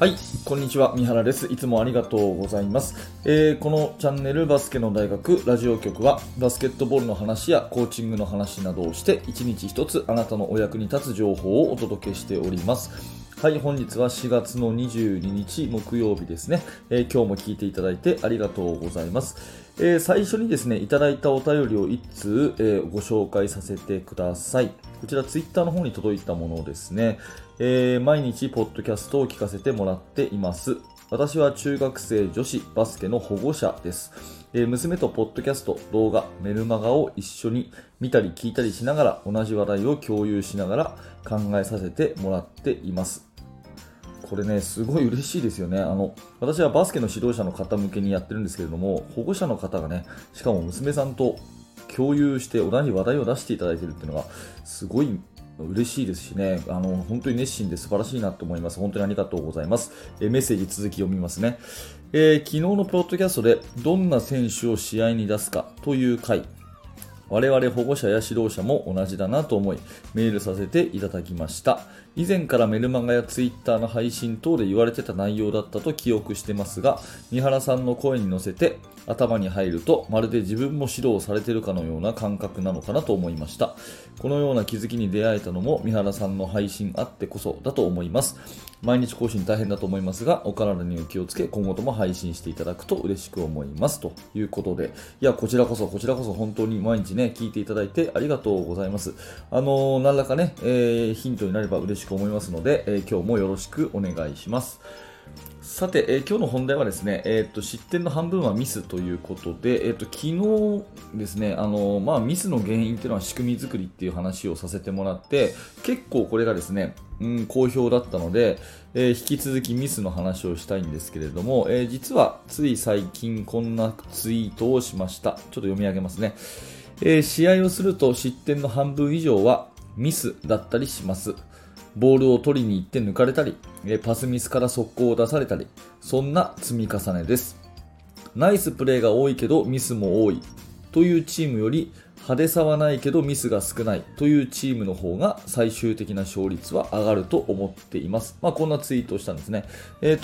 はい、こんにちは、三原です。いつもありがとうございます。このチャンネルバスケの大学ラジオ局はバスケットボールの話やコーチングの話などをして一日一つあなたのお役に立つ情報をお届けしております。はい、本日は4月の22日木曜日ですね。今日も聞いていただいてありがとうございます。最初にですね、いただいたお便りを1通、ご紹介させてください。こちらツイッターの方に届いたものですね。毎日ポッドキャストを聞かせてもらっています。私は中学生女子バスケの保護者です。娘とポッドキャスト、動画、メルマガを一緒に見たり聞いたりしながら、同じ話題を共有しながら考えさせてもらっています。これね、すごい嬉しいですよね。私はバスケの指導者の方向けにやってるんですけれども、保護者の方がね、しかも娘さんと共有して同じ話題を出していただいてるっていうのがすごい嬉しいですしね、本当に熱心で素晴らしいなと思います。本当にありがとうございます。メッセージ続き読みますね。昨日のポッドキャストでどんな選手を試合に出すかという回、我々保護者や指導者も同じだなと思いメールさせていただきました。以前からメルマガやツイッターの配信等で言われてた内容だったと記憶してますが、三原さんの声に乗せて頭に入ると、まるで自分も指導されているかのような感覚なのかなと思いました。このような気づきに出会えたのも三原さんの配信あってこそだと思います。毎日更新大変だと思いますが、お体にお気をつけ、今後とも配信していただくと嬉しく思います、ということで。いや、こちらこそ本当に毎日ね、聞いていただいてありがとうございます。何らかね、ヒントになれば嬉しく思いますので、今日もよろしくお願いします。さて、今日の本題はですね、失点の半分はミスということで、昨日ですね、ミスの原因というのは仕組み作りっていう話をさせてもらって、結構これがですね、好評だったので、引き続きミスの話をしたいんですけれども、実はつい最近こんなツイートをしました。ちょっと読み上げますね。試合をすると失点の半分以上はミスだったりします。ボールを取りに行って抜かれたり、パスミスから速攻を出されたり、そんな積み重ねです。ナイスプレーが多いけどミスも多いというチームより、派手さはないけどミスが少ないというチームの方が最終的な勝率は上がると思っています。こんなツイートをしたんですね。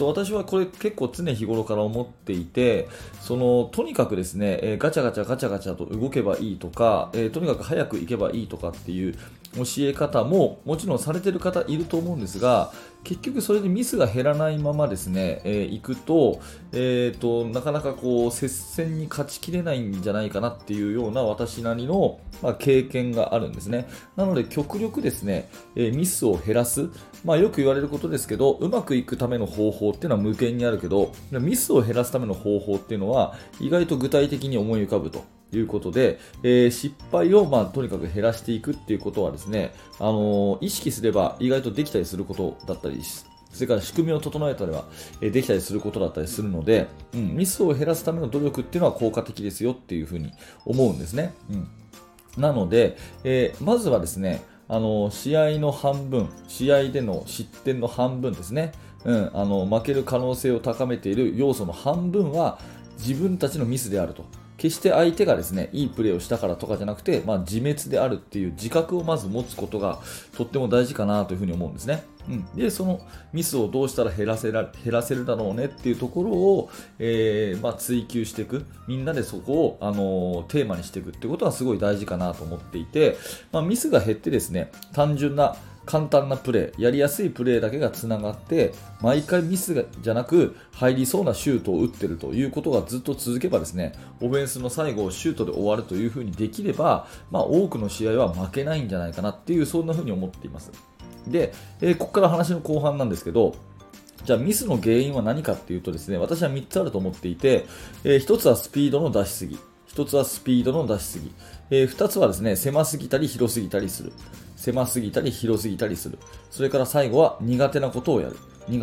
私はこれ結構常日頃から思っていて、とにかくですね、ガチャガチャと動けばいいとか、とにかく早く行けばいいとかっていう教え方ももちろんされている方いると思うんですが、結局それでミスが減らないままですね、行くと、なかなか接戦に勝ちきれないんじゃないかなっていうような私なりの経験があるんですね。なので極力ですね、ミスを減らす、よく言われることですけど、うまくいくための方法っていうのは無限にあるけど、ミスを減らすための方法っていうのは意外と具体的に思い浮かぶということで、失敗をとにかく減らしていくっていうことはですね、意識すれば意外とできたりすることだったりして、それから仕組みを整えたりはできたりすることだったりするので、ミスを減らすための努力っていうのは効果的ですよっていうふうに思うんですね。なので、まずはですね、試合での失点の半分ですね、負ける可能性を高めている要素の半分は自分たちのミスであると。決して相手がですね、いいプレーをしたからとかじゃなくて、自滅であるっていう自覚をまず持つことがとっても大事かなというふうに思うんですね。で、そのミスをどうしたら減らせるだろうねっていうところを、追求していく、みんなでそこを、テーマにしていくってことはすごい大事かなと思っていて、ミスが減ってですね、単純な簡単なプレー、やりやすいプレーだけがつながって、毎回ミスがじゃなく入りそうなシュートを打ってるということがずっと続けばですね、オフェンスの最後をシュートで終わるというふうにできれば、多くの試合は負けないんじゃないかなっていう、そんなふうに思っています。で、ここから話の後半なんですけど、じゃあミスの原因は何かっていうとですね、私は3つあると思っていて、1つはスピードの出しすぎ、2つはですね、狭すぎたり広すぎたりする。それから最後は苦手なことをやる。この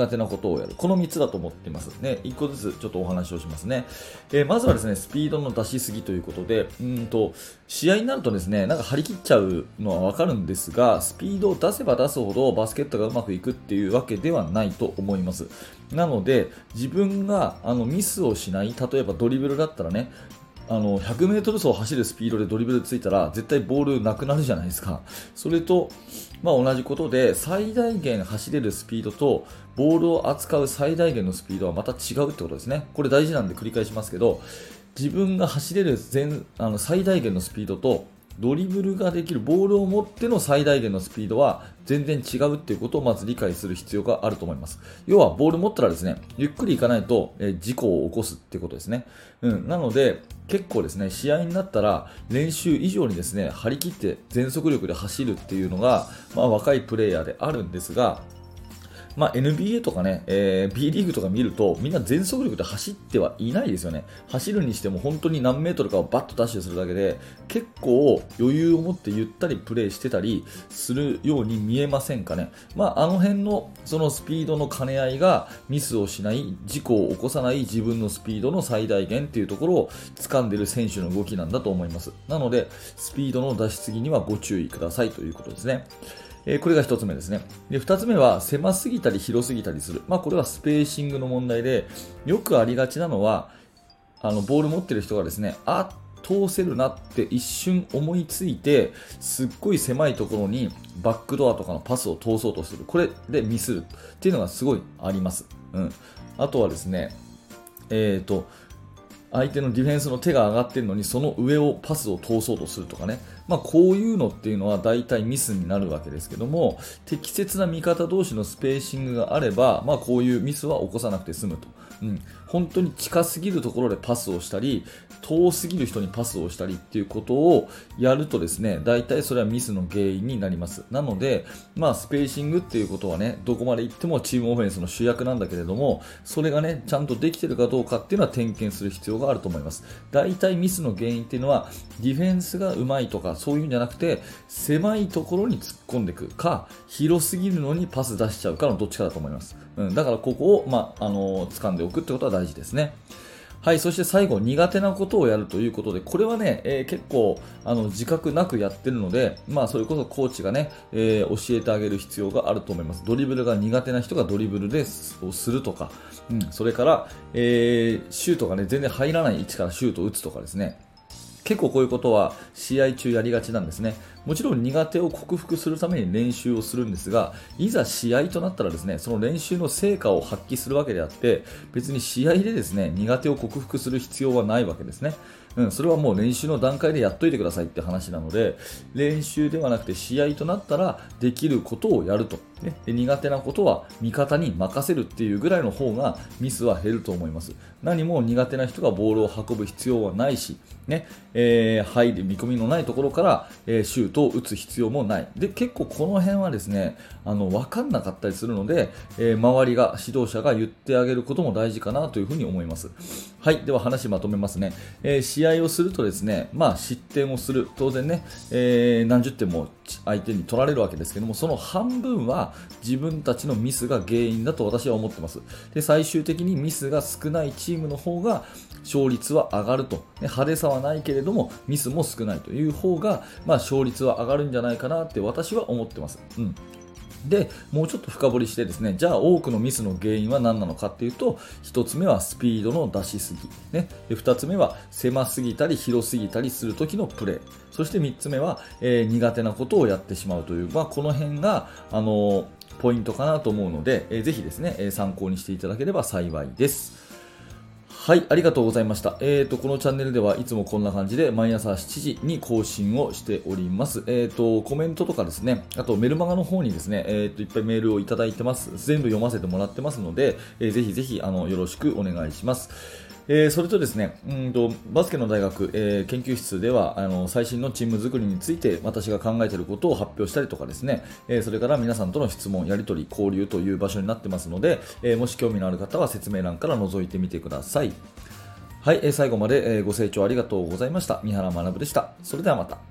3つだと思っていますね。1個ずつちょっとお話をしますね。まずはですね、スピードの出しすぎということで、試合になるとですね、なんか張り切っちゃうのは分かるんですが、スピードを出せば出すほどバスケットがうまくいくっていうわけではないと思います。なので自分がミスをしない、例えばドリブルだったらね、100m 走を走るスピードでドリブルついたら絶対ボールなくなるじゃないですか。それと、同じことで最大限走れるスピードとボールを扱う最大限のスピードはまた違うってことですね。これ大事なんで繰り返しますけど、自分が走れる最大限のスピードとドリブルができるボールを持っての最大限のスピードは全然違うっていうことをまず理解する必要があると思います。要はボール持ったらですね、ゆっくりいかないと事故を起こすっていうことですね。なので結構ですね、試合になったら練習以上にですね、張り切って全速力で走るっていうのが、若いプレイヤーであるんですが、NBA とかね、B リーグとか見るとみんな全速力で走ってはいないですよね。走るにしても本当に何メートルかをバッとダッシュするだけで結構余裕を持ってゆったりプレーしてたりするように見えませんかね。あの辺のそのスピードの兼ね合いがミスをしない、事故を起こさない自分のスピードの最大限っていうところを掴んでる選手の動きなんだと思います。なのでスピードの出しすぎにはご注意くださいということですね。これが1つ目ですね。で、2つ目は狭すぎたり広すぎたりする。これはスペーシングの問題で、よくありがちなのは、ボール持ってる人がですね、通せるなって一瞬思いついて、すっごい狭いところにバックドアとかのパスを通そうとする。これでミスるっていうのがすごいあります。あとはですね、相手のディフェンスの手が上がっているのにその上をパスを通そうとするとかね、こういうのっていうのは大体ミスになるわけですけども、適切な味方同士のスペーシングがあれば、こういうミスは起こさなくて済むと。本当に近すぎるところでパスをしたり、遠すぎる人にパスをしたりっていうことをやるとですね、大体それはミスの原因になります。なので、スペーシングっていうことはね、どこまで行ってもチームオフェンスの主役なんだけれども、それがねちゃんとできてるかどうかっていうのは点検する必要があると思います。大体ミスの原因っていうのはディフェンスがうまいとかそういうんじゃなくて、狭いところに突っ込んでいくか、広すぎるのにパス出しちゃうかのどっちかだと思います。だからここを、掴んでおくってことは大事ですね。はい、そして最後、苦手なことをやるということで、これはね、結構自覚なくやってるので、それこそコーチがね、教えてあげる必要があると思います。ドリブルが苦手な人がドリブルをするとか、それから、シュートがね、全然入らない位置からシュートを打つとかですね。結構こういうことは試合中やりがちなんですね。もちろん苦手を克服するために練習をするんですが、いざ試合となったらですね、その練習の成果を発揮するわけであって、別に試合でですね苦手を克服する必要はないわけですね。それはもう練習の段階でやっといてくださいって話なので、練習ではなくて試合となったらできることをやると、ね、で苦手なことは味方に任せるっていうぐらいの方がミスは減ると思います。何も苦手な人がボールを運ぶ必要はないし、入る見込みのないところから、シュートを打つ必要もない。で、結構この辺はですね、分かんなかったりするので、周りが、指導者が言ってあげることも大事かなというふうに思います。はい、では話まとめますね。試合をするとですね、失点をする。当然ね、何十点も相手に取られるわけですけども、その半分は自分たちのミスが原因だと私は思ってます。で、最終的にミスが少ないチームの方が勝率は上がると。ね、派手さはないけれどもミスも少ないという方が、勝率は上がるんじゃないかなって私は思ってます。で、もうちょっと深掘りしてですね、じゃあ多くのミスの原因は何なのかっていうと、1つ目はスピードの出しすぎ、で2つ目は狭すぎたり広すぎたりする時のプレー、そして3つ目は、苦手なことをやってしまうという、この辺が、ポイントかなと思うので、ぜひですね、参考にしていただければ幸いです。はい、ありがとうございました。このチャンネルではいつもこんな感じで毎朝7時に更新をしております。コメントとかですね、あとメルマガの方にですね、いっぱいメールをいただいてます。全部読ませてもらってますので、ぜひぜひよろしくお願いします。それとですね、バスケの大学、研究室では最新のチーム作りについて私が考えていることを発表したりとかですね、それから皆さんとの質問、やり取り、交流という場所になってますので、もし興味のある方は説明欄から覗いてみてください。はい、最後までご清聴ありがとうございました。三原学でした。それではまた。